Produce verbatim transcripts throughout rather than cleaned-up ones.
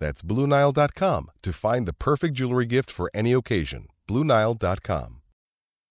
That's Blue Nile dot com to find the perfect jewelry gift for any occasion. Blue Nile dot com.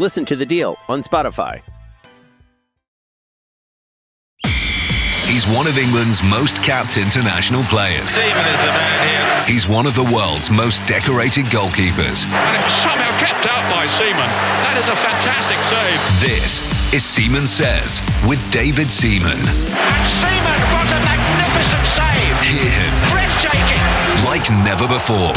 Listen to The Deal on Spotify. He's one of England's most capped international players. Seaman is the man here. He's one of the world's most decorated goalkeepers. And it was somehow kept out by Seaman. That is a fantastic save. This is Seaman Says with David Seaman. And Seaman, what a magnificent save. Hear him. Breathtaking. Like never before.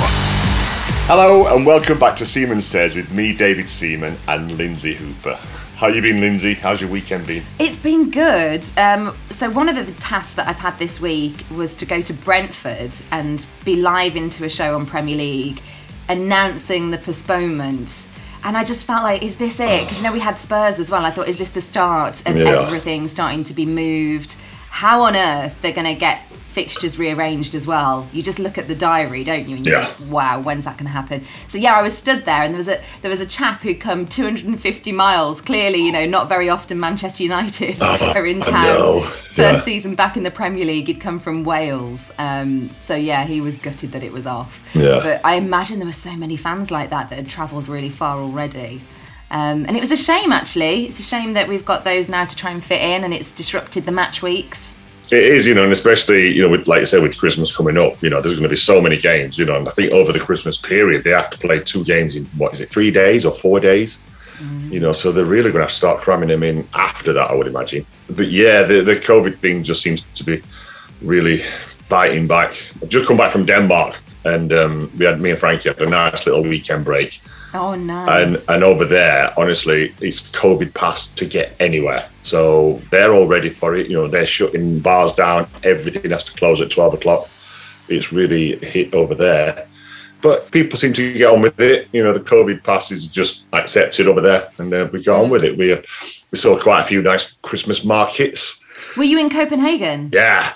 Hello and welcome back to Seaman Says with me, David Seaman, and Lindsay Hooper. How you been, Lindsay? How's your weekend been? It's been good. Um, so one of the tasks that I've had this week was to go to Brentford and be live into a show on Premier League, announcing the postponement. And I just felt like, is this it? Because, you know, we had Spurs as well. I thought, is this the start of yeah. everything starting to be moved? How on earth they're going to get fixtures rearranged as well. You just look at the diary, don't you? And you're yeah. like, wow, when's that going to happen? So yeah, I was stood there, and there was a there was a chap who'd come two hundred fifty miles. Clearly, you know, not very often Manchester United oh, are in town. Oh, no. First yeah. season back in the Premier League, he'd come from Wales. Um, so yeah, he was gutted that it was off. Yeah. But I imagine there were so many fans like that that had travelled really far already. Um, and it was a shame, actually. It's a shame that we've got those now to try and fit in, and it's disrupted the match weeks. It is, you know, and especially, you know, with, like I said, with Christmas coming up, you know, there's going to be so many games, you know, and I think over the Christmas period, they have to play two games in, what is it, three days or four days? Mm. You know, so they're really going to have to start cramming them in after that, I would imagine. But yeah, the, the COVID thing just seems to be really biting back. I've just come back from Denmark, and um, we had me and Frankie had a nice little weekend break. Oh, nice. And, and over there, honestly, it's COVID pass to get anywhere. So they're all ready for it. You know, they're shutting bars down. Everything has to close at twelve o'clock. It's really hit over there. But people seem to get on with it. You know, the COVID pass is just accepted over there. And uh, we got mm-hmm. on with it. We, we saw quite a few nice Christmas markets. Were you in Copenhagen? Yeah.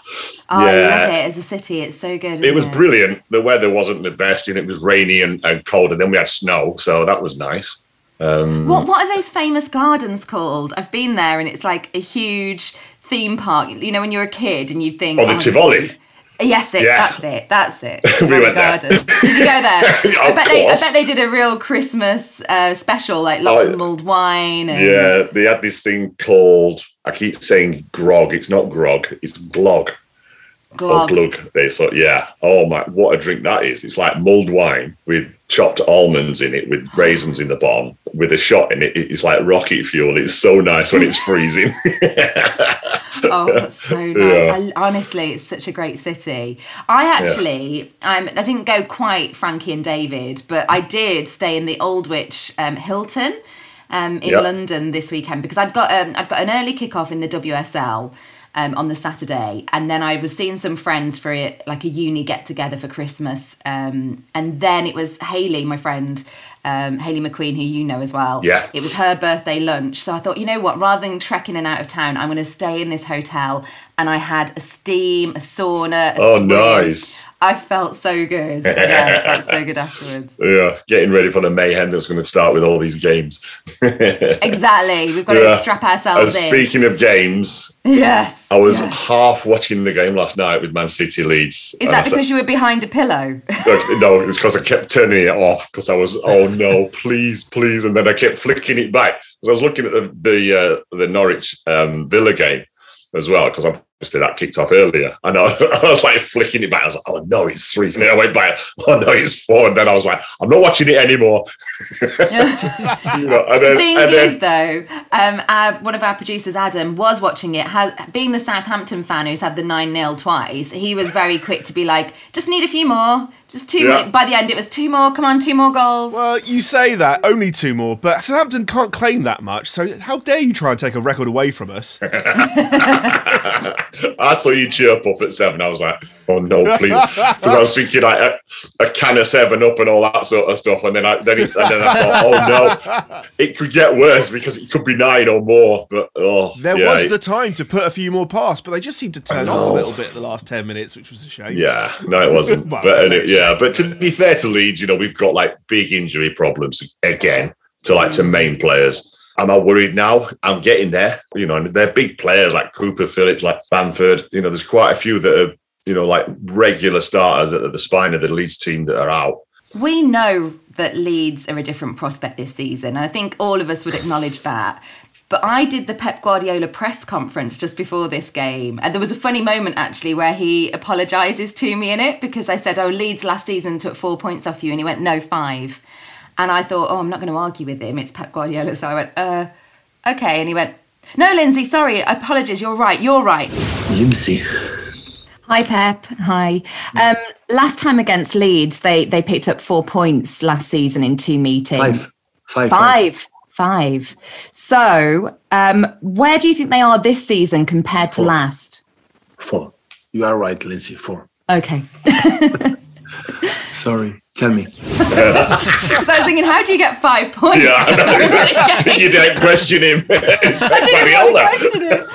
Oh, yeah. I love it as a city. It's so good. It was it? brilliant. The weather wasn't the best, and it was rainy and, and cold, and then we had snow, so that was nice. Um, what What are those famous gardens called? I've been there, and it's like a huge theme park. You know, when you're a kid and you think... Oh, the oh, Tivoli. Yes, it, yeah. that's it, that's it. we went garden. there. Did you go there? I, bet they, I bet they did a real Christmas uh, special, like lots oh, of mulled wine. And... Yeah, they had this thing called, I keep saying grog, it's not grog, it's glog. Glog. Or glug, basically. Yeah. Oh my, what a drink that is. It's like mulled wine with chopped almonds in it, with raisins in the bottom, with a shot in it. It's like rocket fuel. It's so nice when it's freezing. Oh, that's so nice. Yeah. I, honestly, it's such a great city. I actually, yeah. um, I didn't go quite Frankie and David, but I did stay in the Aldwych um, Hilton um, in yep. London this weekend, because I'd got um, I'd got an early kickoff in the W S L. Um, on the Saturday, and then I was seeing some friends for a, like a uni get together for Christmas, um, and then it was Hayley, my friend, um, Hayley McQueen, who you know as well. Yeah. It was her birthday lunch, so I thought, you know what, rather than trekking in and out of town, I'm going to stay in this hotel, and I had a steam, a sauna. A oh, swim. Nice! I felt so good. Yeah, I felt so good afterwards. Yeah, getting ready for the mayhem that's going to start with all these games. Exactly, we've got yeah. to strap ourselves and in. Speaking of games. Yes. I was yes. half watching the game last night with Man City Leeds. Is that because said, you were behind a pillow? No, it's because I kept turning it off because I was, oh no, please, please. And then I kept flicking it back because I was looking at the the, uh, the Norwich um, Villa game as well, because obviously that kicked off earlier. And I was, I was like flicking it back. I was like, oh no, it's three. And then I went back, oh no, it's four. And then I was like, I'm not watching it anymore. You know, and then, the thing and then, is, though, um, our, one of our producers, Adam, was watching it. Has, being the Southampton fan who's had the nine nil twice, he was very quick to be like, just need a few more. Just two yeah. more. By the end, it was two more. Come on, two more goals. Well, you say that, only two more, but Southampton can't claim that much, so how dare you try and take a record away from us? I saw you chirp up at seven. I was like, oh, no, please. Because I was thinking like a, a can of seven up and all that sort of stuff. And then I, then it, and then I thought, oh, no, it could get worse because it could be nine or more. But oh, There yeah, was it, the time to put a few more past, but they just seemed to turn off a little bit the last ten minutes, which was a shame. Yeah, no, it wasn't. Well, but anyway. Yeah, but to be fair to Leeds, you know, we've got like big injury problems again to like to main players. Am I worried now? I'm getting there. You know, they're big players like Cooper Phillips, like Bamford. You know, there's quite a few that are, you know, like regular starters at the spine of the Leeds team that are out. We know that Leeds are a different prospect this season, and I think all of us would acknowledge that. But I did the Pep Guardiola press conference just before this game. And there was a funny moment, actually, where he apologises to me in it because I said, oh, Leeds last season took four points off you. And he went, no, five. And I thought, oh, I'm not going to argue with him. It's Pep Guardiola. So I went, uh, OK. And he went, no, Lindsay, sorry. Apologies. You're right. You're right. Lindsay. Hi, Pep. Hi. Um, last time against Leeds, they, they picked up four points last season in two meetings. Five. Five. Five. five. Five. So, um, where do you think they are this season compared Four. to last? Four. You are right, Lindsay. Four. Okay. Sorry. Tell me. I was thinking, how do you get five points? Yeah, I know. Okay. You don't question him. I didn't really question him.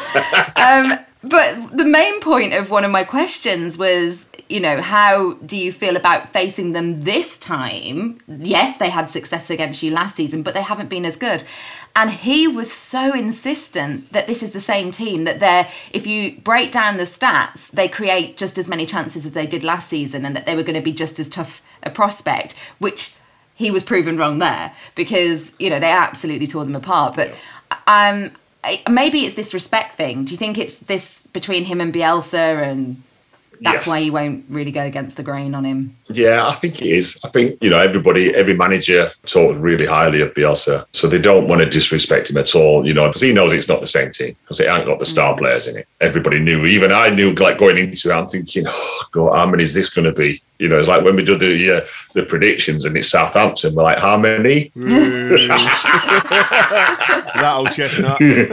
Um, but the main point of one of my questions was, you know, how do you feel about facing them this time? Yes, they had success against you last season, but they haven't been as good. And he was so insistent that this is the same team, that they're, if you break down the stats, they create just as many chances as they did last season, and that they were going to be just as tough a prospect, which he was proven wrong there because, you know, they absolutely tore them apart. But um, maybe it's this respect thing. Do you think it's this between him and Bielsa and... That's yeah. why you won't really go against the grain on him. Yeah, I think it is. I think, you know, everybody, every manager talks really highly of Bielsa, so they don't want to disrespect him at all, you know, because he knows it's not the same team, because it ain't got the star players in it. Everybody knew, even I knew, like, going into it, I'm thinking, oh, God, how many is this going to be? You know, it's like when we do the uh, the predictions and it's Southampton, we're like, how many? Mm. That old chestnut. Yeah.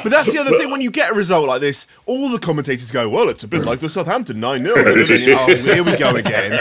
But that's the other thing, when you get a result like this, all the commentators go, well, it's a bit like the Southampton nine nil. Oh, here we go again.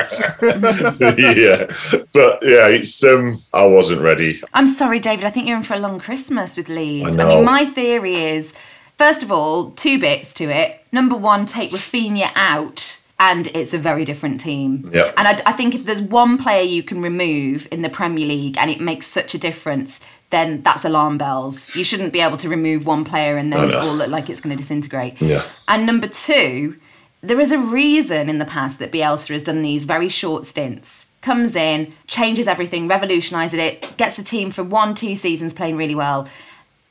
Yeah. But yeah, it's, um, I wasn't ready. I'm sorry, David, I think you're in for a long Christmas with Leeds. I, I mean, my theory is, first of all, two bits to it. Number one, take Rafinha out. And it's a very different team. Yep. And I, I think if there's one player you can remove in the Premier League and it makes such a difference, then that's alarm bells. You shouldn't be able to remove one player and then it all look like it's going to disintegrate. Yeah. And number two, there is a reason in the past that Bielsa has done these very short stints. Comes in, changes everything, revolutionises it, gets the team for one, two seasons playing really well.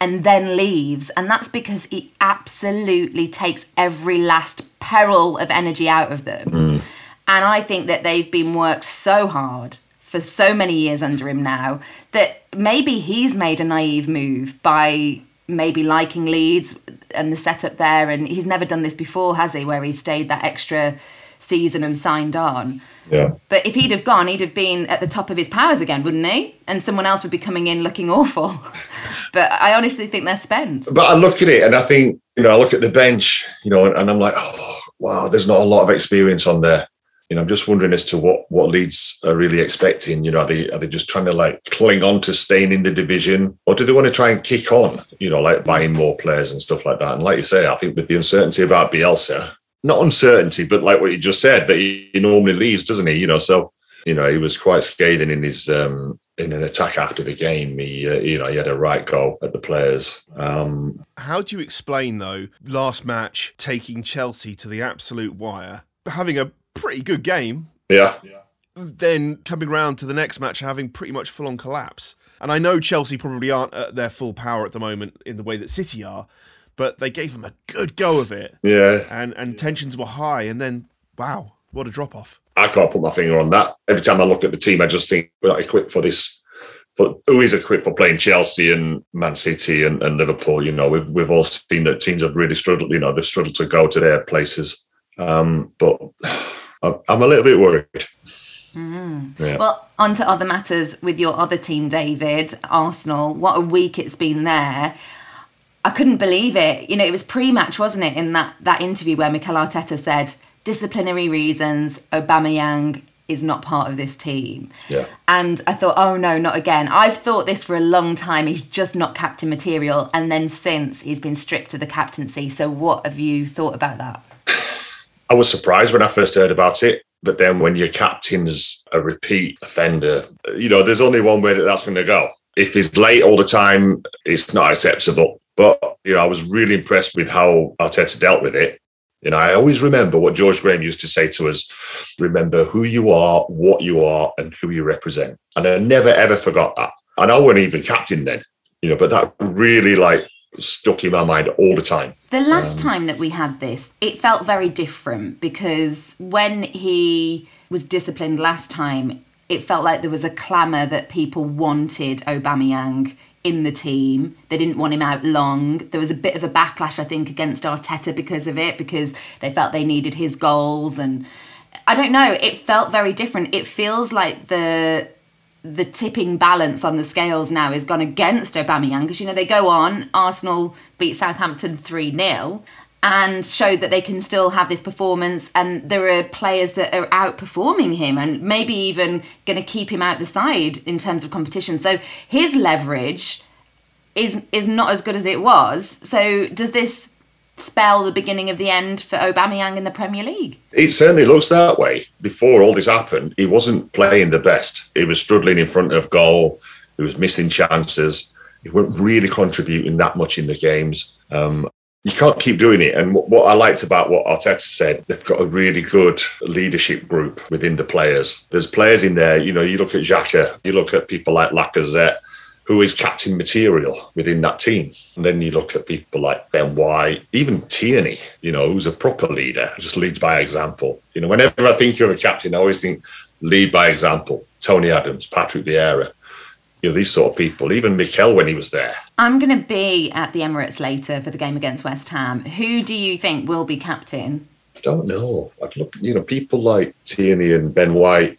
and then leaves. And that's because it absolutely takes every last peril of energy out of them. Mm. And I think that they've been worked so hard for so many years under him now that maybe he's made a naive move by maybe liking Leeds and the setup there. And he's never done this before, has he, where he's stayed that extra season and signed on. Yeah. But if he'd have gone, he'd have been at the top of his powers again, wouldn't he? And someone else would be coming in looking awful. But I honestly think they're spent. But I look at it and I think, you know, I look at the bench, you know, and, and I'm like, oh, wow, there's not a lot of experience on there. You know, I'm just wondering as to what, what Leeds are really expecting. You know, are they, are they just trying to like cling on to staying in the division, or do they want to try and kick on, you know, like buying more players and stuff like that? And like you say, I think with the uncertainty about Bielsa, not uncertainty, but like what you just said, that he, he normally leaves, doesn't he? You know, so, you know, he was quite scathing in his, um, in an attack after the game. He, uh, you know, he had a right go at the players. Um, How do you explain, though, last match taking Chelsea to the absolute wire, having a pretty good game, yeah. Then coming round to the next match, having pretty much full-on collapse. And I know Chelsea probably aren't at their full power at the moment in the way that City are, but they gave them a good go of it. Yeah, and and tensions were high. And then, wow, what a drop-off! I can't put my finger on that. Every time I look at the team, I just think we're not equipped for this. But who is equipped for playing Chelsea and Man City and, and Liverpool? You know, we've we've all seen that teams have really struggled. You know, they've struggled to go to their places. Um, but. I'm a little bit worried. Mm. Yeah. Well, on to other matters with your other team, David, Arsenal. What a week it's been there. I couldn't believe it. You know, it was pre-match, wasn't it, in that, that interview where Mikel Arteta said, disciplinary reasons, Aubameyang is not part of this team. Yeah. And I thought, oh no, not again. I've thought this for a long time. He's just not captain material. And then since, he's been stripped of the captaincy. So what have you thought about that? I was surprised when I first heard about it, but then when your captain's a repeat offender, you know, there's only one way that that's going to go. If he's late all the time, it's not acceptable. But, you know, I was really impressed with how Arteta dealt with it. You know, I always remember what George Graham used to say to us, remember who you are, what you are, and who you represent. And I never, ever forgot that. And I wasn't even captain then, you know, but that really, like, stuck in my mind all the time. The last um, time that we had this, it felt very different, because when he was disciplined last time, it felt like there was a clamour that people wanted Aubameyang in the team. They didn't want him out long. There was a bit of a backlash, I think, against Arteta because of it, because they felt they needed his goals. And I don't know, it felt very different. It feels like the... the tipping balance on the scales now has gone against Aubameyang, because, you know, they go on, Arsenal beat Southampton three nil and showed that they can still have this performance, and there are players that are outperforming him and maybe even going to keep him out the side in terms of competition. So his leverage is is not as good as it was. So does this spell the beginning of the end for Aubameyang in the Premier League? It certainly looks that way. Before all this happened, he wasn't playing the best. He was struggling in front of goal. He was missing chances. He weren't really contributing that much in the games. Um, you can't keep doing it. And what, what I liked about what Arteta said, they've got a really good leadership group within the players. There's players in there, you know, you look at Xhaka, you look at people like Lacazette, who is captain material within that team. And then you look at people like Ben White, even Tierney, you know, who's a proper leader, just leads by example. You know, whenever I think of a captain, I always think lead by example. Tony Adams, Patrick Vieira, you know, these sort of people, even Mikel when he was there. I'm going to be at the Emirates later for the game against West Ham. Who do you think will be captain? I don't know. I'd look, you know, people like Tierney and Ben White.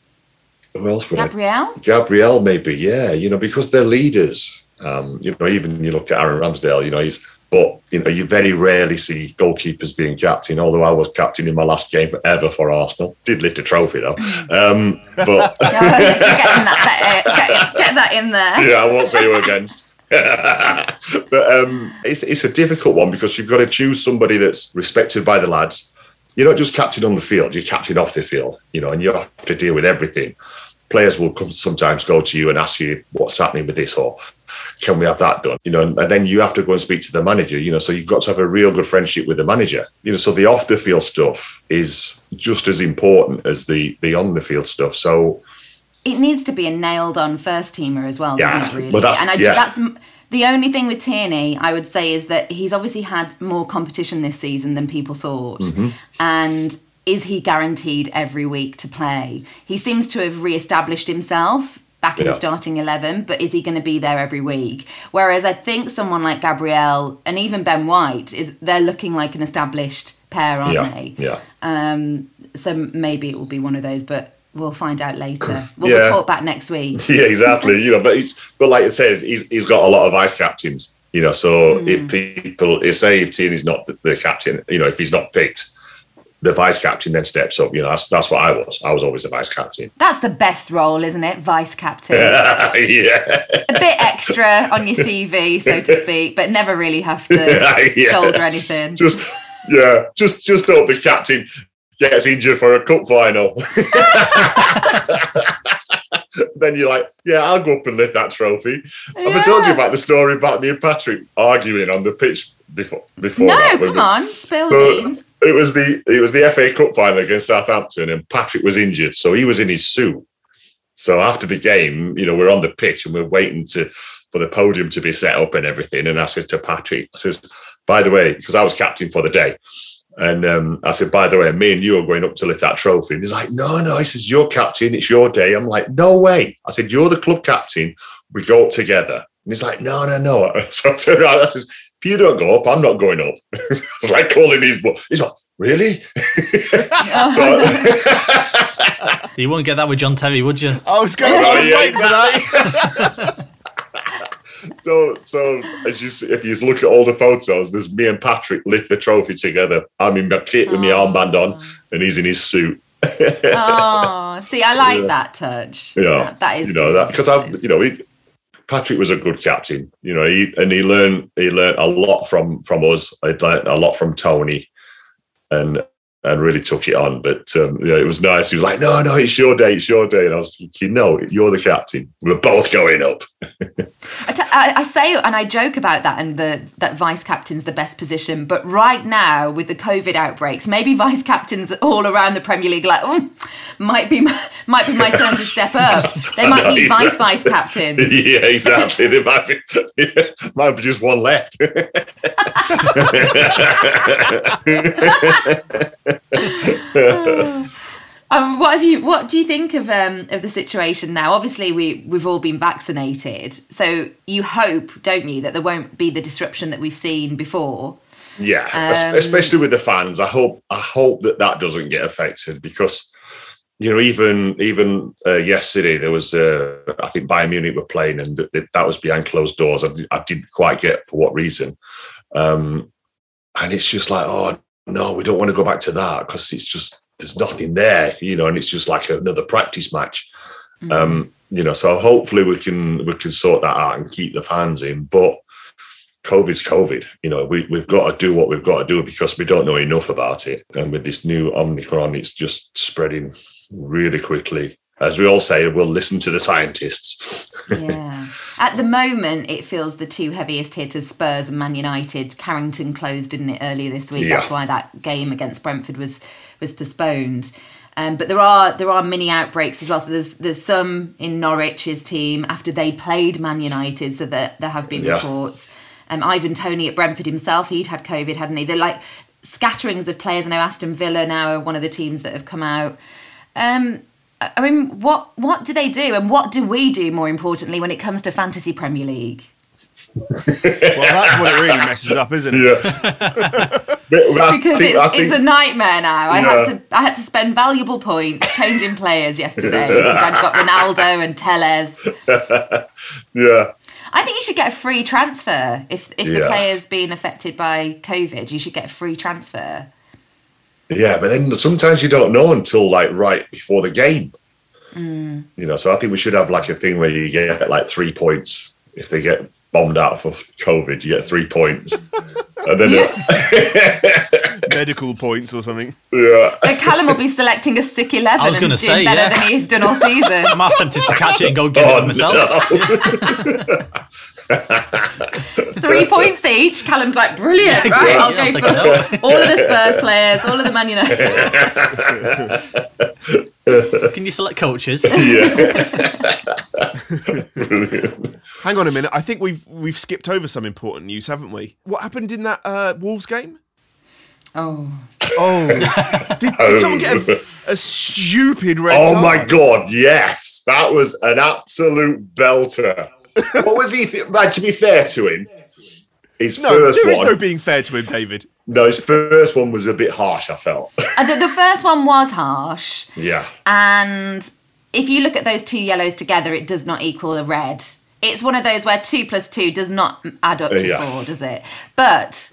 Who else would Gabriel? I, Gabriel, maybe, yeah. You know, because they're leaders. Um, you know, even you look at Aaron Ramsdale, you know, he's, but, you know, you very rarely see goalkeepers being captain, although I was captain in my last game ever for Arsenal. Did lift a trophy, though. Um, but no, get, that, get, get that in there. Yeah, I won't say you're against. But um, it's, it's a difficult one, because you've got to choose somebody that's respected by the lads. You're not just captain on the field, you're captain off the field, you know, and you have to deal with everything. Players will come, sometimes go to you and ask you what's happening with this, or can we have that done? You know, and, and then you have to go and speak to the manager, you know, so you've got to have a real good friendship with the manager. You know, so the off the field stuff is just as important as the, the on the field stuff. So it needs to be a nailed on first teamer as well, yeah, doesn't it, really? Well, that's, and I, yeah. that's The only thing with Tierney, I would say, is that he's obviously had more competition this season than people thought. Mm-hmm. And is he guaranteed every week to play? He seems to have re-established himself back in yeah. the starting eleven, but is he going to be there every week? Whereas I think someone like Gabriel and even Ben White, is they're looking like an established pair, aren't yeah. they? Yeah. Um, so maybe it will be one of those, but we'll find out later. We'll yeah. report back next week. Yeah, exactly. You know, but he's, but like I said, he's he's got a lot of vice captains. You know, so mm. if people, if say if Tierney's not the, the captain, you know, if he's not picked, the vice captain then steps up. You know, that's that's what I was. I was always the vice captain. That's the best role, isn't it? Vice captain. yeah. A bit extra on your C V, so to speak, but never really have to yeah. shoulder anything. Just yeah, just just hope the captain gets injured for a cup final. Then you're like, yeah, I'll go up and lift that trophy. Yeah. Have I told you about the story about me and Patrick arguing on the pitch before? before no, that, come on, spill beans. It was the it was the F A Cup final against Southampton, and Patrick was injured, so he was in his suit. So after the game, you know, we're on the pitch and we're waiting to for the podium to be set up and everything. And I said to Patrick, I says, by the way, because I was captain for the day, and um, I said, by the way, me and you are going up to lift that trophy. And he's like, no, no. He says, you're captain, it's your day. I'm like, no way. I said, you're the club captain. We go up together. And he's like, no, no, no. So I turned around, I says, if you don't go up, I'm not going up. I like calling his book. He's like, really? Oh, you wouldn't get that with John Terry, would you? I was going oh, to yeah, exactly. So, so as you see, if you look at all the photos, there's me and Patrick lift the trophy together. I'm in my kit oh. with my armband on, and he's in his suit. Oh, see, I like yeah. that touch. Yeah, yeah, that is, you know, that because I've, you know, he, Patrick was a good captain, you know, he, and he learned he learned a lot from from us. He'd learned a lot from Tony, and and really took it on. But um, you know, it was nice. He was like, "No, no, it's your day, it's your day." And I was thinking, "No, you're the captain. We're both going up." I, t- I, I say, and I joke about that, and the that vice captain's the best position. But right now, with the COVID outbreaks, maybe vice captains all around the Premier League, like, oh, might be my, might be my turn to step up. They might know, need exactly. vice vice captains. Yeah, exactly. There might be yeah, might be just one left. um, what have you? What do you think of um, of the situation now? Obviously, we we've all been vaccinated, so you hope, don't you, that there won't be the disruption that we've seen before. Yeah, um, especially with the fans. I hope I hope that that doesn't get affected because, you know, even even uh, yesterday there was uh, I think Bayern Munich were playing, and that, that was behind closed doors. I, I didn't quite get for what reason, um, and it's just like oh. no, we don't want to go back to that because it's just, there's nothing there, you know, and it's just like another practice match. Mm-hmm. Um, you know, so hopefully we can we can sort that out and keep the fans in. But COVID's COVID, you know, we, we've got to do what we've got to do because we don't know enough about it. And with this new Omicron, it's just spreading really quickly. As we all say, we'll listen to the scientists. Yeah. At the moment, it feels the two heaviest hitters, Spurs and Man United. Carrington closed, didn't it, earlier this week? Yeah. That's why that game against Brentford was was postponed. Um, but there are there are mini outbreaks as well. So there's there's some in Norwich's team after they played Man United, so that there have been yeah. reports. Um, Ivan Toney at Brentford himself, he'd had COVID, hadn't he? They're like scatterings of players. I know Aston Villa now are one of the teams that have come out. Um I mean, what, what do they do, and what do we do, more importantly, when it comes to Fantasy Premier League? Well, that's what it really messes up, isn't it? Yeah. Because think, it's, think, it's a nightmare now. I yeah. had to I had to spend valuable points changing players yesterday because I'd got Ronaldo and Telles. Yeah. I think you should get a free transfer. If, if yeah. the player's been affected by COVID, you should get a free transfer. Yeah, but then sometimes you don't know until like right before the game, mm. you know. So I think we should have like a thing where you get like three points if they get bombed out for COVID. You get three points, and then yeah. medical points or something. Yeah, but Callum will be selecting a sick eleven. I was going to say better yeah. than he's done all season. I'm half tempted to catch it and go get oh, it myself. No. Three points each. Callum's like, brilliant, yeah, right? I'll yeah, go I'll for all of the Spurs players, all of the Man United. Can you select coaches? Yeah. Hang on a minute. I think we've we've skipped over some important news, haven't we? What happened in that uh, Wolves game? Oh. Oh. Did, did someone get a, a stupid red card? Oh, my God, yes. That was an absolute belter. What was he... Th- like, to be fair to him, his no, first one... No, there is no being fair to him, David. No, his first one was a bit harsh, I felt. The, the first one was harsh. Yeah. And if you look at those two yellows together, it does not equal a red. It's one of those where two plus two does not add up to yeah. four, does it? But...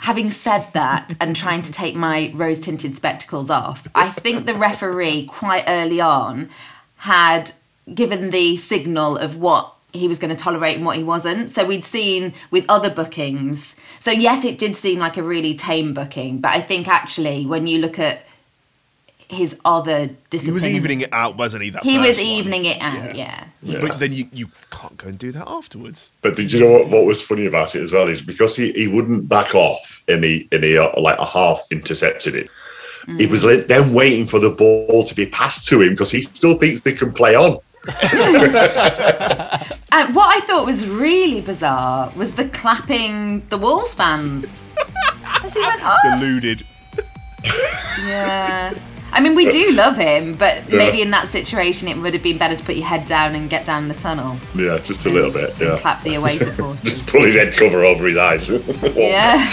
having said that, and trying to take my rose-tinted spectacles off, I think the referee quite early on had given the signal of what he was going to tolerate and what he wasn't. So we'd seen with other bookings. So yes, it did seem like a really tame booking, but I think actually when you look at his other discipline... He was evening it out, wasn't he? That he was evening one. it out, yeah. yeah. yeah. But then you, you can't go and do that afterwards. But did you know what, what was funny about it as well is because he, he wouldn't back off and he, and he uh, like a half intercepted it. Mm. He was then waiting for the ball to be passed to him because he still thinks they can play on. And what I thought was really bizarre was the clapping the Wolves fans. As he went off. Deluded. Yeah. I mean, we do love him, but yeah. maybe in that situation it would have been better to put your head down and get down the tunnel. Yeah, just a and, little bit. Yeah. And clap the away supporters. Just pull his head cover over his eyes. Yeah.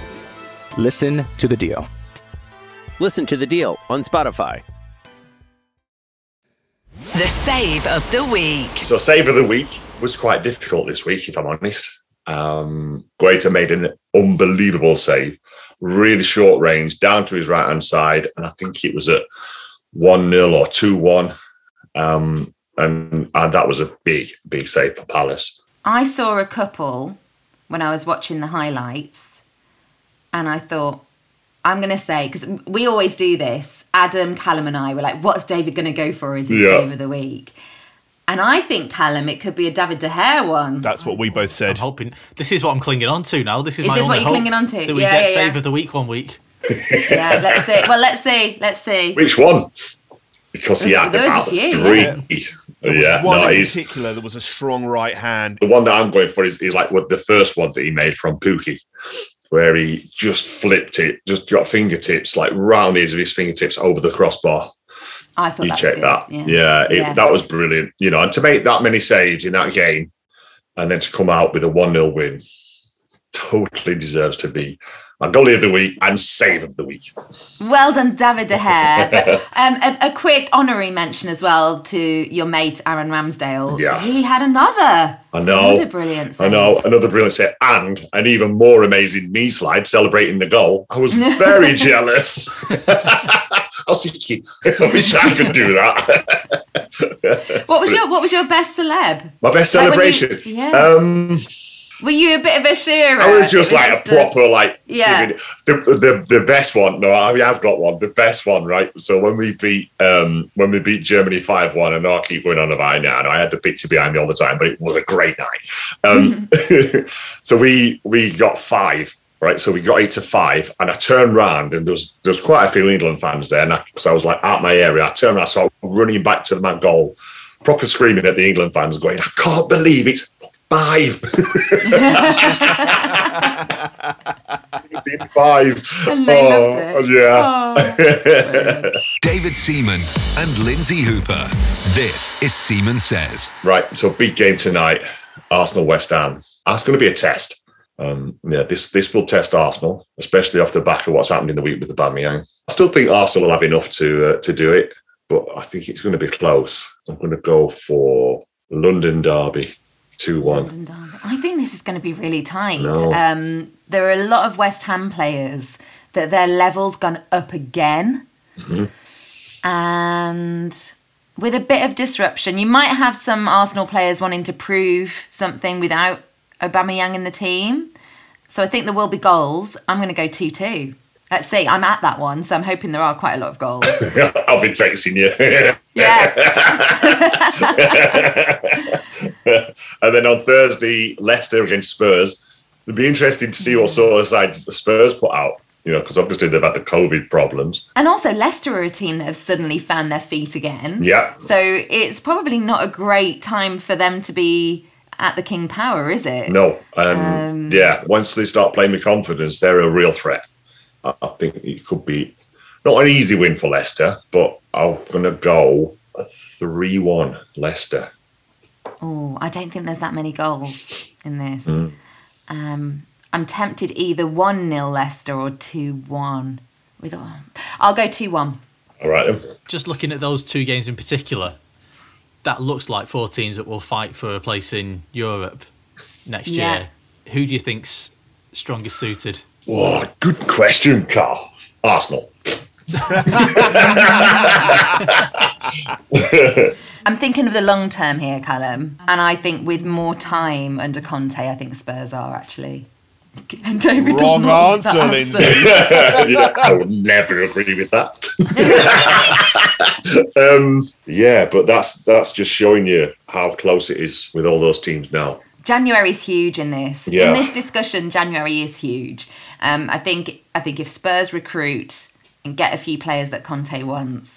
Listen to The Deal. Listen to The Deal on Spotify. The Save of the Week. So Save of the Week was quite difficult this week, if I'm honest. Um, Guaita made an unbelievable save, really short range, down to his right hand side, and I think it was at one nil or two one, um, and, and that was a big, big save for Palace. I saw a couple when I was watching the highlights, and I thought, I'm going to say, because we always do this, Adam, Callum and I were like, what's David going to go for as his yeah. save of the week? And I think, Callum, it could be a David De Gea one. That's what we both said. I'm hoping. This is what I'm clinging on to now. This is, is my this only what you're hope clinging on to? That we yeah, get yeah, save yeah. of the week one week. Yeah, let's see. Well, let's see. Let's see. Which one? Because he had there about few, three. Yeah. There was yeah, one no, in particular that was a strong right hand. The one that I'm going for is, is like what the first one that he made from Pookie, where he just flipped it, just got fingertips, like round the edge of his fingertips over the crossbar. I thought you checked that. Yeah, yeah, it, yeah, that was brilliant. You know, and to make that many saves in that game, and then to come out with a one nil win, totally deserves to be a goalie of the week and save of the week. Well done, David De Gea. But, um, a, a quick honorary mention as well to your mate Aaron Ramsdale. Yeah, he had another. I know, another brilliant save. I know, another brilliant save, and an even more amazing knee slide celebrating the goal. I was very jealous. I was thinking, I wish I could do that. What was your What was your best celeb? My best celebration. Like you, yeah. Um, Were you a bit of a shearer? I was just was like just a proper a... like. Yeah. Giving, the, the the best one. No, I mean, I've got one. The best one, right? So when we beat um, when we beat Germany five one, and I keep going on about it now. And I had the picture behind me all the time, but it was a great night. Um, so we we got five. Right, so we got eight to five, and I turned round, and there's there's quite a few England fans there, and because I, I was like out my area, I turned round, so I'm running back to my goal, proper screaming at the England fans, going, "I can't believe it's five!" five. And they oh, loved it. Yeah. Oh. David Seaman and Lindsay Hooper. This is Seaman Says. Right, so big game tonight, Arsenal West Ham. That's going to be a test. Um, yeah, this this will test Arsenal, especially off the back of what's happened in the week with the Aubameyang. I still think Arsenal will have enough to uh, to do it, but I think it's going to be close. I'm going to go for London Derby, two one. I think this is going to be really tight. No. Um, there are a lot of West Ham players that their level's gone up again. Mm-hmm. And with a bit of disruption, you might have some Arsenal players wanting to prove something without Aubameyang in the team. So I think there will be goals. I'm going to go two two. Let's see. I'm at that one, so I'm hoping there are quite a lot of goals. I'll be texting you. Yeah. And then on Thursday, Leicester against Spurs. It'd be interesting to see what sort of side Spurs put out, you know, because obviously they've had the COVID problems. And also Leicester are a team that have suddenly found their feet again. Yeah. So it's probably not a great time for them to be at the King Power, is it? No. Um, um, yeah. Once they start playing with confidence, they're a real threat. I, I think it could be not an easy win for Leicester, but I'm going to go three one Leicester. Oh, I don't think there's that many goals in this. Mm. Um, I'm tempted either one nil Leicester or two one. With I'll go two one. All right. Just looking at those two games in particular, that looks like four teams that will fight for a place in Europe next yeah. year. Who do you think's strongest suited? Oh, good question, Carl. Arsenal. I'm thinking of the long term here, Callum, and I think with more time under Conte, I think Spurs are actually. David Wrong answer, answer, Lindsay. yeah, yeah, I would never agree with that. um, yeah, but that's that's just showing you how close it is with all those teams now. January's huge in this. Yeah. In this discussion, January is huge. Um, I think I think if Spurs recruit and get a few players that Conte wants,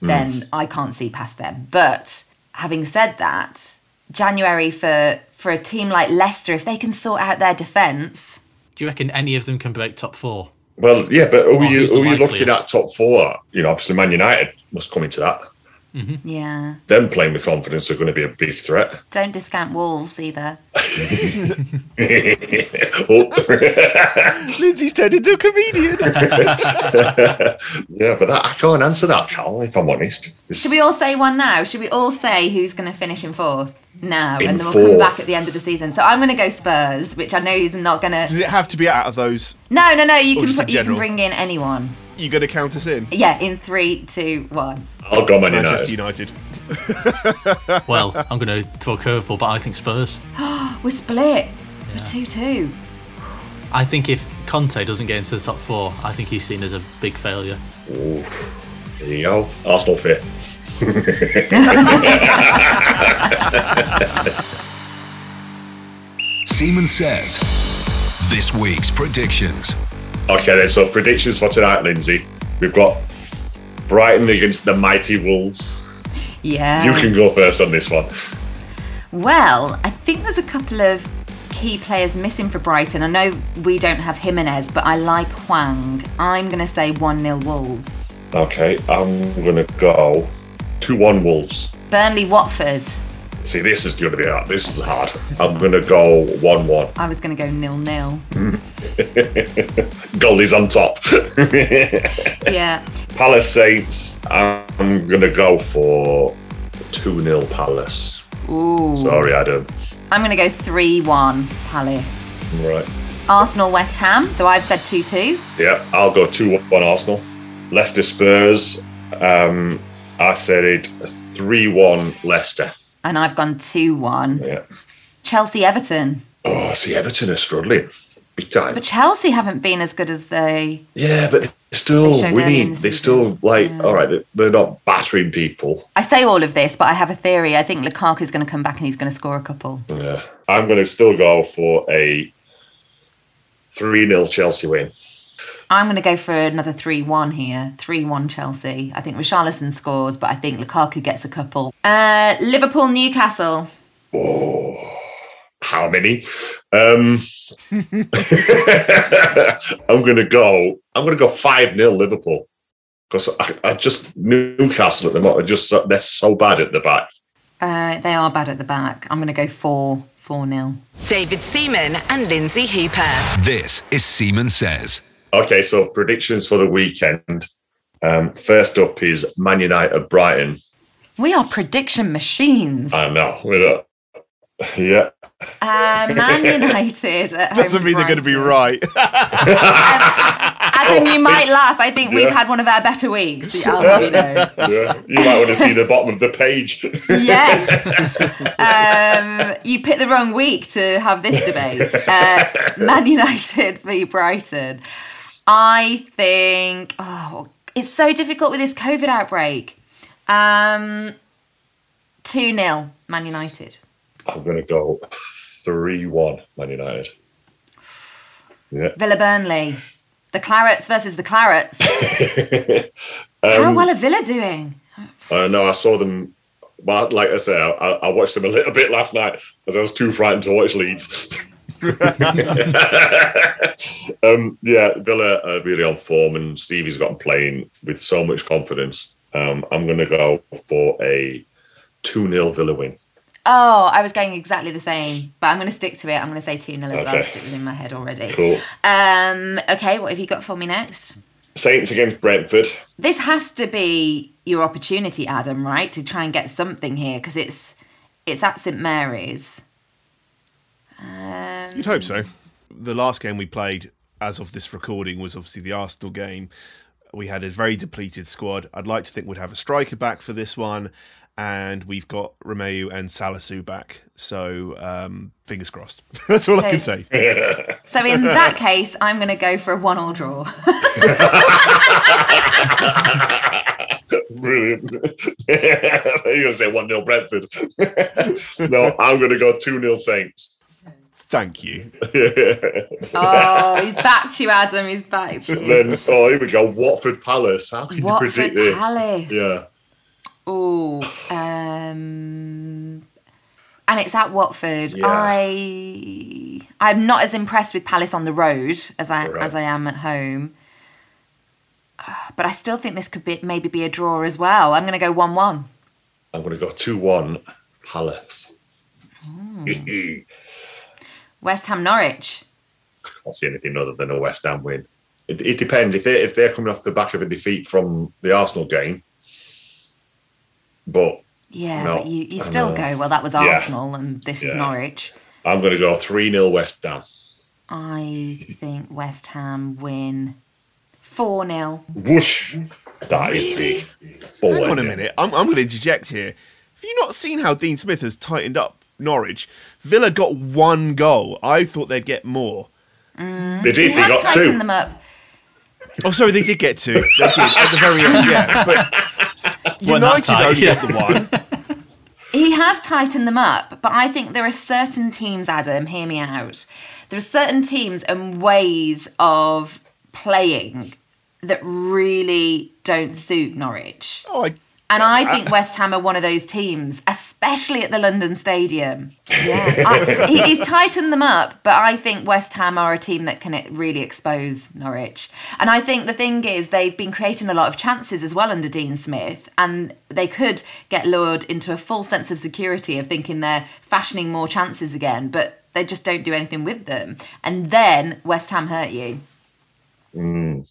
then mm. I can't see past them. But having said that, January for, for a team like Leicester, if they can sort out their defence... Do you reckon any of them can break top four? Well, yeah, but who are you, who are you looking at top four? You know, obviously Man United must come into that. Mm-hmm. Yeah. Them playing with confidence are going to be a big threat. Don't discount Wolves either. oh. Lindsay's turned into a comedian. Yeah, but that, I can't answer that, Carl, if I'm honest. It's... Should we all say one now? Should we all say who's going to finish in fourth now? In and then we'll fourth. come back at the end of the season. So I'm going to go Spurs, which I know is not going to... Does it have to be out of those? No, no, no. You, can, put, you can bring in anyone. You going to count us in? Yeah, in three, two, one. I'll go Man Manchester United. United. Well, I'm going to throw a curveball, but I think Spurs. We're split. Yeah. We're two two. I think if Conte doesn't get into the top four, I think he's seen as a big failure. Ooh. There you go. Arsenal fit. Seaman Says, this week's predictions. Okay, then, so predictions for tonight, Lindsay. We've got Brighton against the mighty Wolves. Yeah. You can go first on this one. Well, I think there's a couple of key players missing for Brighton. I know we don't have Jimenez, but I like Hwang. I'm going to say one nil Wolves. Okay, I'm going to go two one Wolves. Burnley, Watford. See, this is going to be hard. This is hard. I'm going to go one one. I was going to go nil nil. Goalie's on top. Yeah. Palace Saints, I'm going to go for two nil Palace. Ooh. Sorry, Adam. I'm going to go three one Palace. Right. Arsenal, West Ham. So I've said two two. Yeah, I'll go two one Arsenal. Leicester Spurs. Um, I said it three one Leicester. And I've gone two one. Yeah. Chelsea, Everton. Oh, see, Everton are struggling. Big time. But Chelsea haven't been as good as they... Yeah, but they're still they winning. They're still, like, yeah. all right, they're not battering people. I say all of this, but I have a theory. I think Lukaku's going to come back and he's going to score a couple. Yeah. I'm going to still go for a three nil Chelsea win. I'm going to go for another three one here. three one Chelsea. I think Richarlison scores, but I think Lukaku gets a couple. Uh, Liverpool, Newcastle. Oh, how many? Um, I'm going to go. I'm going to go five nil Liverpool because I, I just Newcastle at the moment. Just they're so bad at the back. Uh, they are bad at the back. I'm going to go four four nil. David Seaman and Lindsay Hooper. This is Seaman Says. Okay, so predictions for the weekend. Um, first up is Man United Brighton. We are prediction machines. I know. We're Yeah. Uh, Man United at home doesn't mean they're going to be right. um, Adam, you might laugh. I think yeah. we've had one of our better weeks. You know. Yeah. You might want to see the bottom of the page. Yes. Um, you picked the wrong week to have this debate. Uh, Man United v Brighton. I think oh, it's so difficult with this COVID outbreak. Um, two nil Man United. I'm going to go three one Man United. Yeah. Villa Burnley. The Clarets versus the Clarets. um, How well are Villa doing? I uh, know. I saw them, but like I say, I, I watched them a little bit last night because I was too frightened to watch Leeds. um, yeah, Villa are really on form and Stevie's got them playing with so much confidence. Um, I'm going to go for a two nil Villa win. Oh, I was going exactly the same, but I'm going to stick to it. I'm going to say two nil as okay. well because it was in my head already. Cool. Um, okay, what have you got for me next? Saints against Brentford. This has to be your opportunity, Adam, right, to try and get something here because it's it's at St Mary's. Um, You'd hope so. The last game we played, as of this recording, was obviously the Arsenal game. We had a very depleted squad. I'd like to think we'd have a striker back for this one. And we've got Romeu and Salisu back. So, um, fingers crossed. That's all so, I can say. So, in that case, I'm going to go for a one-all draw. Brilliant. You're going to say one nil Brentford. No, I'm going to go two nil Saints. Thank you. Oh, he's backed you, Adam. He's backed you. Then, oh, here we go. Watford Palace. How can Watford you predict this? Palace. Yeah. Oh, um, and it's at Watford. Yeah. I I'm not as impressed with Palace on the road as I right. as I am at home, but I still think this could be maybe be a draw as well. I'm going to go one one. I'm going to go two one Palace. Mm. West Ham Norwich. I can't see anything other than a West Ham win. It, it depends if they if they're coming off the back of a defeat from the Arsenal game. But yeah, no, but you, you still um, go, well, that was Arsenal yeah, and this yeah. is Norwich. I'm going to go three nil West Ham. I think West Ham win four nil. Whoosh. That really? Is big. Hang on a minute. I'm, I'm going to interject here. Have you not seen how Dean Smith has tightened up Norwich? Villa got one goal. I thought they'd get more. Mm. They did. He they got two. Tightened them up. Oh, sorry, they did get two. They did. At the very end, yeah. But... United only got the one. He has tightened them up, but I think there are certain teams, Adam, hear me out. There are certain teams and ways of playing that really don't suit Norwich. Oh, I and I that. think West Ham are one of those teams, especially at the London Stadium. Yeah, I, he, he's tightened them up, but I think West Ham are a team that can really expose Norwich. And I think the thing is they've been creating a lot of chances as well under Dean Smith, and they could get lured into a false sense of security of thinking they're fashioning more chances again, but they just don't do anything with them. And then West Ham hurt you. Mm.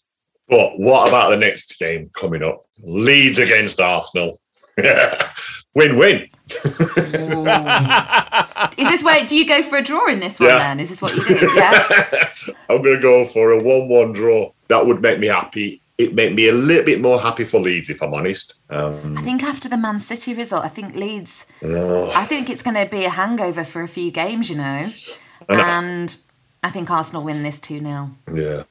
But what about the next game coming up? Leeds against Arsenal. Win-win. Is this where do you go for a draw in this one yeah. then? Is this what you do? Yeah. I'm gonna go for a one one draw. That would make me happy. It made me a little bit more happy for Leeds, if I'm honest. Um, I think after the Man City result, I think Leeds oh. I think it's gonna be a hangover for a few games, you know. And, and I think Arsenal win this two nil. Yeah.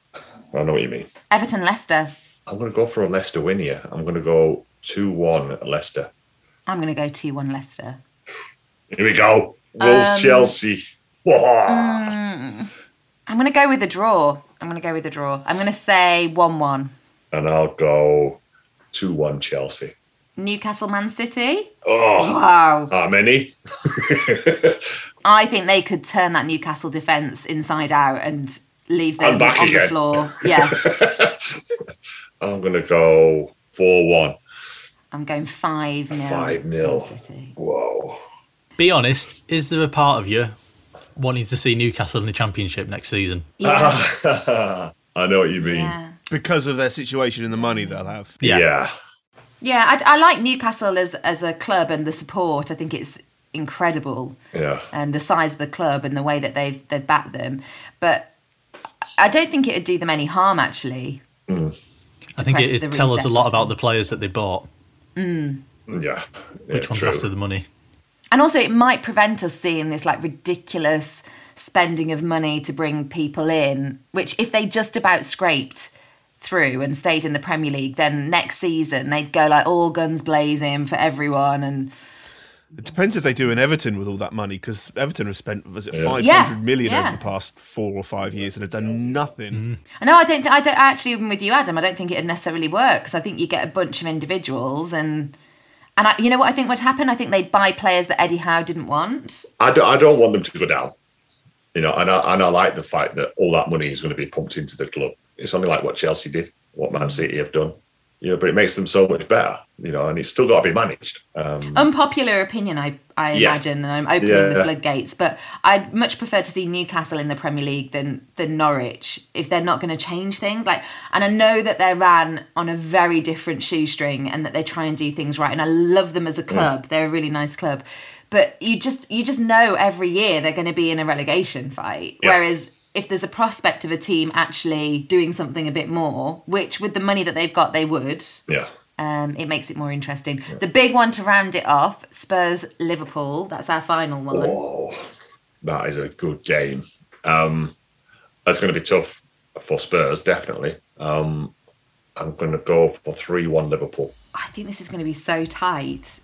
I know what you mean. Everton Leicester. I'm going to go for a Leicester win here. I'm going to go two one Leicester. I'm going to go two one Leicester. Here we go. Wolves um, Chelsea. Um, I'm going to go with a draw. I'm going to go with a draw. I'm going to say one one. And I'll go two one Chelsea. Newcastle Man City. Oh, wow. How many? I think they could turn that Newcastle defence inside out and leave them back on again. The floor. Yeah. I'm going to go four one. I'm going five nil. five nil. Whoa. Be honest, is there a part of you wanting to see Newcastle in the Championship next season? Yeah. I know what you mean. Yeah. Because of their situation and the money they'll have. Yeah. Yeah, yeah I, I like Newcastle as, as a club and the support. I think it's incredible. Yeah. And the size of the club and the way that they've they've backed them. But I don't think it would do them any harm, actually. Mm. I think it would tell us a lot about the players that they bought. Mm. Yeah. yeah. Which one's true. After the money. And also it might prevent us seeing this like ridiculous spending of money to bring people in, which if they just about scraped through and stayed in the Premier League, then next season they'd go like all guns blazing for everyone. And it depends if they do in Everton with all that money, because Everton have spent was it yeah. five hundred yeah. million yeah. over the past four or five years and have done nothing. Mm. I know. I don't. Th- I don't actually. Even with you, Adam, I don't think it'd necessarily work, because I think you get a bunch of individuals and. And I, you know what I think would happen? I think they'd buy players that Eddie Howe didn't want. I don't, I don't want them to go down. You know, and I, and I like the fact that all that money is going to be pumped into the club. It's something like what Chelsea did, what Man City have done. You know, but it makes them so much better, you know, and it's still got to be managed. Um, Unpopular opinion, I, I yeah. imagine, and I'm opening yeah. the floodgates, but I'd much prefer to see Newcastle in the Premier League than, than Norwich, if they're not going to change things. Like, and I know that they're ran on a very different shoestring and that they try and do things right, and I love them as a club. Mm. They're a really nice club. But you just you just know every year they're going to be in a relegation fight. Yeah. Whereas if there's a prospect of a team actually doing something a bit more, which with the money that they've got they would, yeah, um, it makes it more interesting. Yeah. The big one to round it off, Spurs Liverpool. That's our final one. Oh, that is a good game. Um, that's going to be tough for Spurs, definitely. Um, I'm going to go for three one Liverpool. I think this is going to be so tight.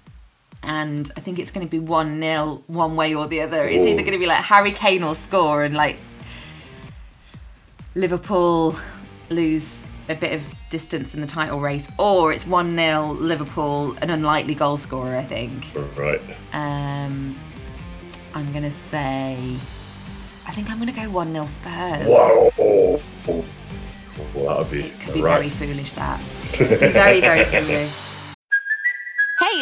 And I think it's going to be one nil one way or the other. It's Ooh. either going to be like Harry Kane will score and like Liverpool lose a bit of distance in the title race, or it's one nil Liverpool, an unlikely goal scorer, I think. Right. Um, I'm going to say, I think I'm going to go one nil Spurs. Wow. Oh, oh. Well, that would be It could be right. very foolish, that. Very, very foolish. Hey,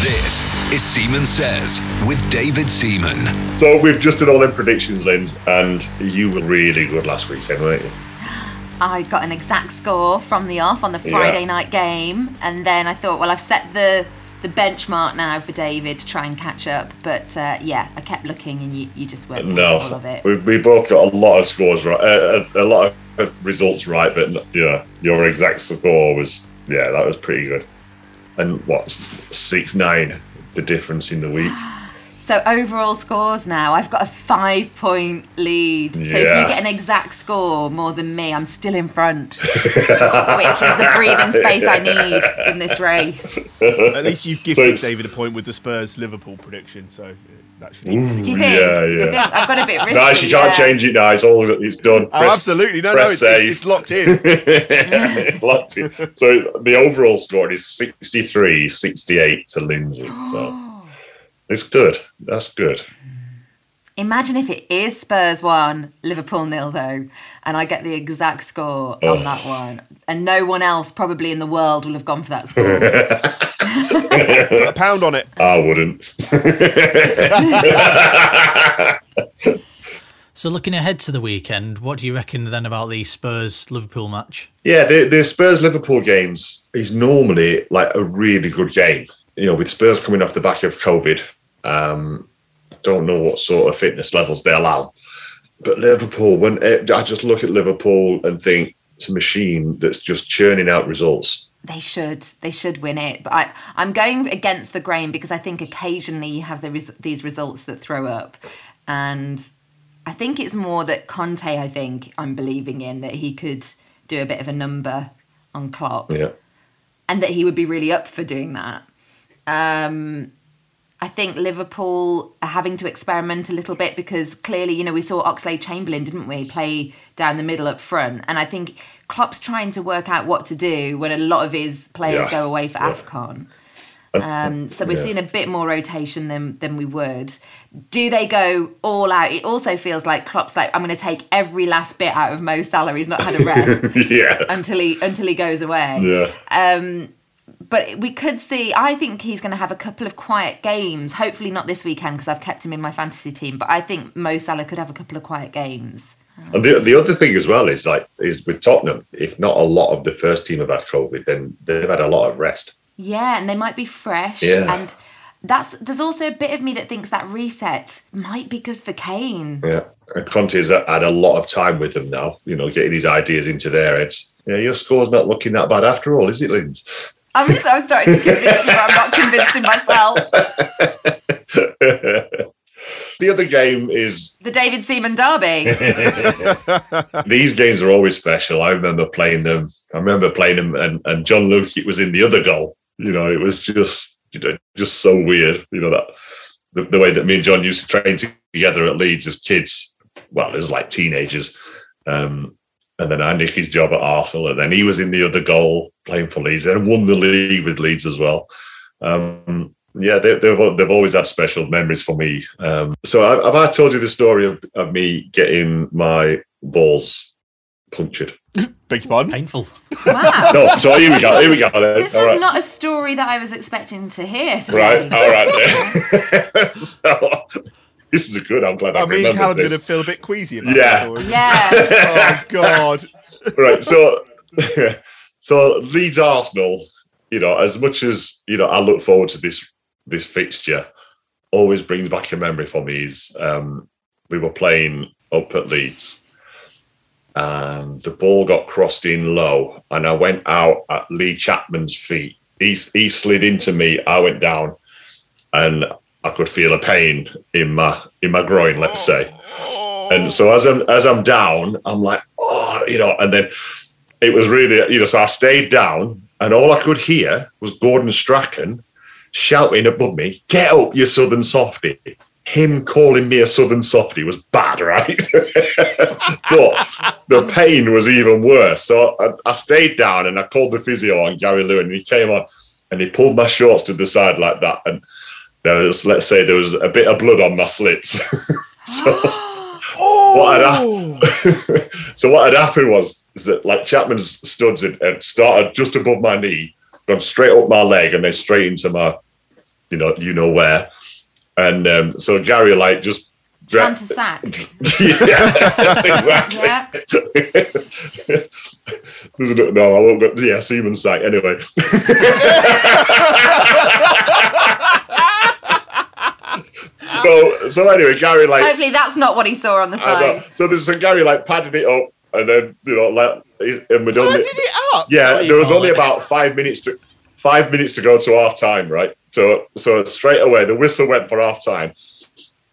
This is Seaman Says with David Seaman. So we've just done all them predictions, Linz, and you were really good last weekend, weren't you? I got an exact score from the off on the Friday yeah. night game, and then I thought, well, I've set the, the benchmark now for David to try and catch up, but uh, yeah, I kept looking and you, you just weren't no, all of it. We, we both got a lot of scores right, uh, a, a lot of results right, but yeah, your exact score was, yeah, that was pretty good. And what's six nine the difference in the week? So overall scores now, I've got a five point lead. Yeah. So if you get an exact score more than me, I'm still in front, which is the breathing space yeah. I need in this race. At least you've gifted so David a point with the Spurs Liverpool prediction, so that should. Ooh, do you think? Yeah, yeah. You think? I've got a bit risky. No, she can't yeah. change it now. It's all it's done. Press, oh, absolutely, no, no, it's, it's, it's locked in. It's locked in. So the overall score is sixty-three sixty-eight to Lindsay. So. It's good. That's good. Imagine if it is Spurs one, Liverpool nil though, and I get the exact score oh. on that one, and no one else probably in the world will have gone for that score. Put a pound on it. I wouldn't. So looking ahead to the weekend, what do you reckon then about the Spurs-Liverpool match? Yeah, the, the Spurs-Liverpool games is normally like a really good game. You know, with Spurs coming off the back of COVID, Um, don't know what sort of fitness levels they allow. But Liverpool, when it, I just look at Liverpool and think it's a machine that's just churning out results. They should. They should win it. But I, I'm going against the grain because I think occasionally you have the res- these results that throw up. And I think it's more that Conte, I think, I'm believing in, that he could do a bit of a number on Klopp. Yeah. And that he would be really up for doing that. Um, I think Liverpool are having to experiment a little bit because clearly, you know, we saw Oxlade-Chamberlain, didn't we, play down the middle up front. And I think Klopp's trying to work out what to do when a lot of his players yeah. go away for yeah. AFCON. Um, so we're yeah. seeing a bit more rotation than than we would. Do they go all out? It also feels like Klopp's like, I'm going to take every last bit out of Mo Salah. He's not had a rest yeah. until he until he goes away. Yeah. Um, but we could see, I think he's going to have a couple of quiet games. Hopefully not this weekend because I've kept him in my fantasy team. But I think Mo Salah could have a couple of quiet games. And the the other thing as well is like is with Tottenham, if not a lot of the first team have had COVID, then they've had a lot of rest. Yeah, and they might be fresh. Yeah. And that's there's also a bit of me that thinks that reset might be good for Kane. Yeah, and Conte's had a lot of time with them now, you know, getting his ideas into their heads. Yeah, your score's not looking that bad after all, is it, Linz? I'm so starting to convince you, but I'm not convincing myself. The other game is... the David Seaman derby. These games are always special. I remember playing them. I remember playing them and, and John Luke was in the other goal. You know, it was just you know, just so weird. You know, that the, the way that me and John used to train together at Leeds as kids. Well, it was like teenagers. Um, and then I nicked his job at Arsenal and then he was in the other goal playing for Leeds and won the league with Leeds as well. Um Yeah, they, they've they've always had special memories for me. Um, so I, have I told you the story of, of me getting my balls punctured? Beg your pardon? Painful. Wow. No, so here we go. Here we go. This all is right. Not a story that I was expecting to hear today. Right. All right. So this is good. I'm glad I, I remembered this. I mean, Callum did feel a bit queasy about yeah. that. Yeah. Oh God. Right. So so Leeds Arsenal. You know, as much as you know, I look forward to this. This fixture always brings back a memory for me. Is um, we were playing up at Leeds and the ball got crossed in low and I went out at Lee Chapman's feet. He, he slid into me, I went down and I could feel a pain in my in my groin, let's say. And so as I'm, as I'm down, I'm like, oh, you know, and then it was really, you know, so I stayed down and all I could hear was Gordon Strachan shouting above me, get up, you southern softy. Him calling me a southern softy was bad, right? But the pain was even worse. So I, I stayed down and I called the physio on Gary Lewin and he came on and he pulled my shorts to the side like that. And there was, let's say there was a bit of blood on my slips. So, oh. what had, so what had happened was is that like Chapman's studs had, had started just above my knee, gone straight up my leg and then straight into my, you know, you know where. And um, so Gary like just dra- to sack. Yeah, that's exactly. Yeah. There's no, no, I won't go. Yeah, Seaman sack. Anyway. so so anyway, Gary like. Hopefully that's not what he saw on the side. So there's some Gary like padded it up. And then you know, like, and we done it. it up. Yeah, there was only about five minutes to five minutes to go to half time, right? So, so straight away the whistle went for half time.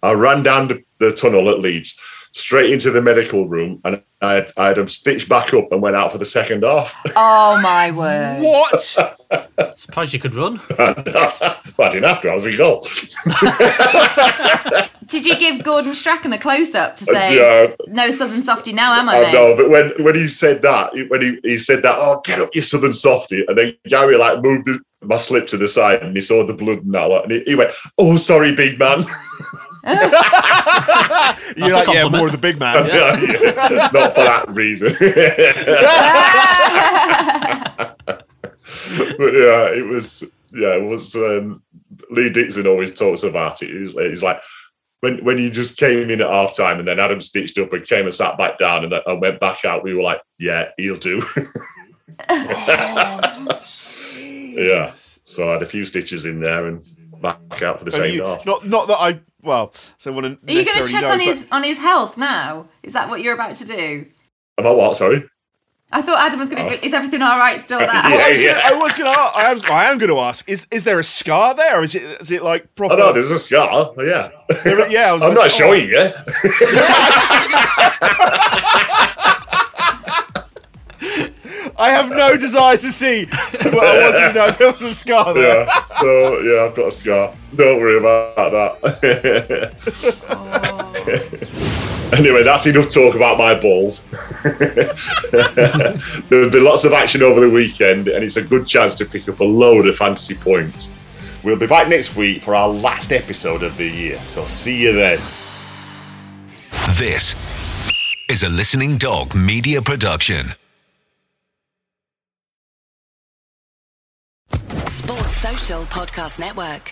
I ran down the, the tunnel at Leeds, straight into the medical room, and I had, I had them stitched back up and went out for the second half. Oh my word! What? I suppose you could run. I didn't have to. I was in goal. Did you give Gordon Strachan a close-up to say, uh, no southern softy now, am I, mate? No, but when, when he said that, when he, he said that, oh, get up, you southern softy, and then Gary, like, moved my slip to the side and he saw the blood and that, and he, he went, oh, sorry, big man. You're like, yeah, more of the big man. Yeah. Yeah, not for that reason. But, yeah, it was, yeah, it was, um, Lee Dixon always talks about it. He's, he's like, When when you just came in at half-time and then Adam stitched up and came and sat back down and, and went back out, we were like, yeah, he'll do. Oh, yeah, so I had a few stitches in there and back out for the same half. Not, not that I, well, so I wouldn't Are you going to check know, on, his, on his health now? Is that what you're about to do? About what, sorry? I thought Adam was going to. Oh. Is everything all right still? There, yeah, I was going yeah. to. I, I, I am going to ask. Is is there a scar there? Or is it is it like proper? Oh no, there's a scar. Yeah, there, yeah. I was I'm not say, showing oh. you. I have no desire to see, but I wanted to know if there was a scar there. Yeah. So yeah, I've got a scar. Don't worry about that. Oh. Anyway, that's enough talk about my balls. There'll be lots of action over the weekend and it's a good chance to pick up a load of fantasy points. We'll be back next week for our last episode of the year, so see you then. This is a Listening Dog Media production. Sports Social Podcast Network.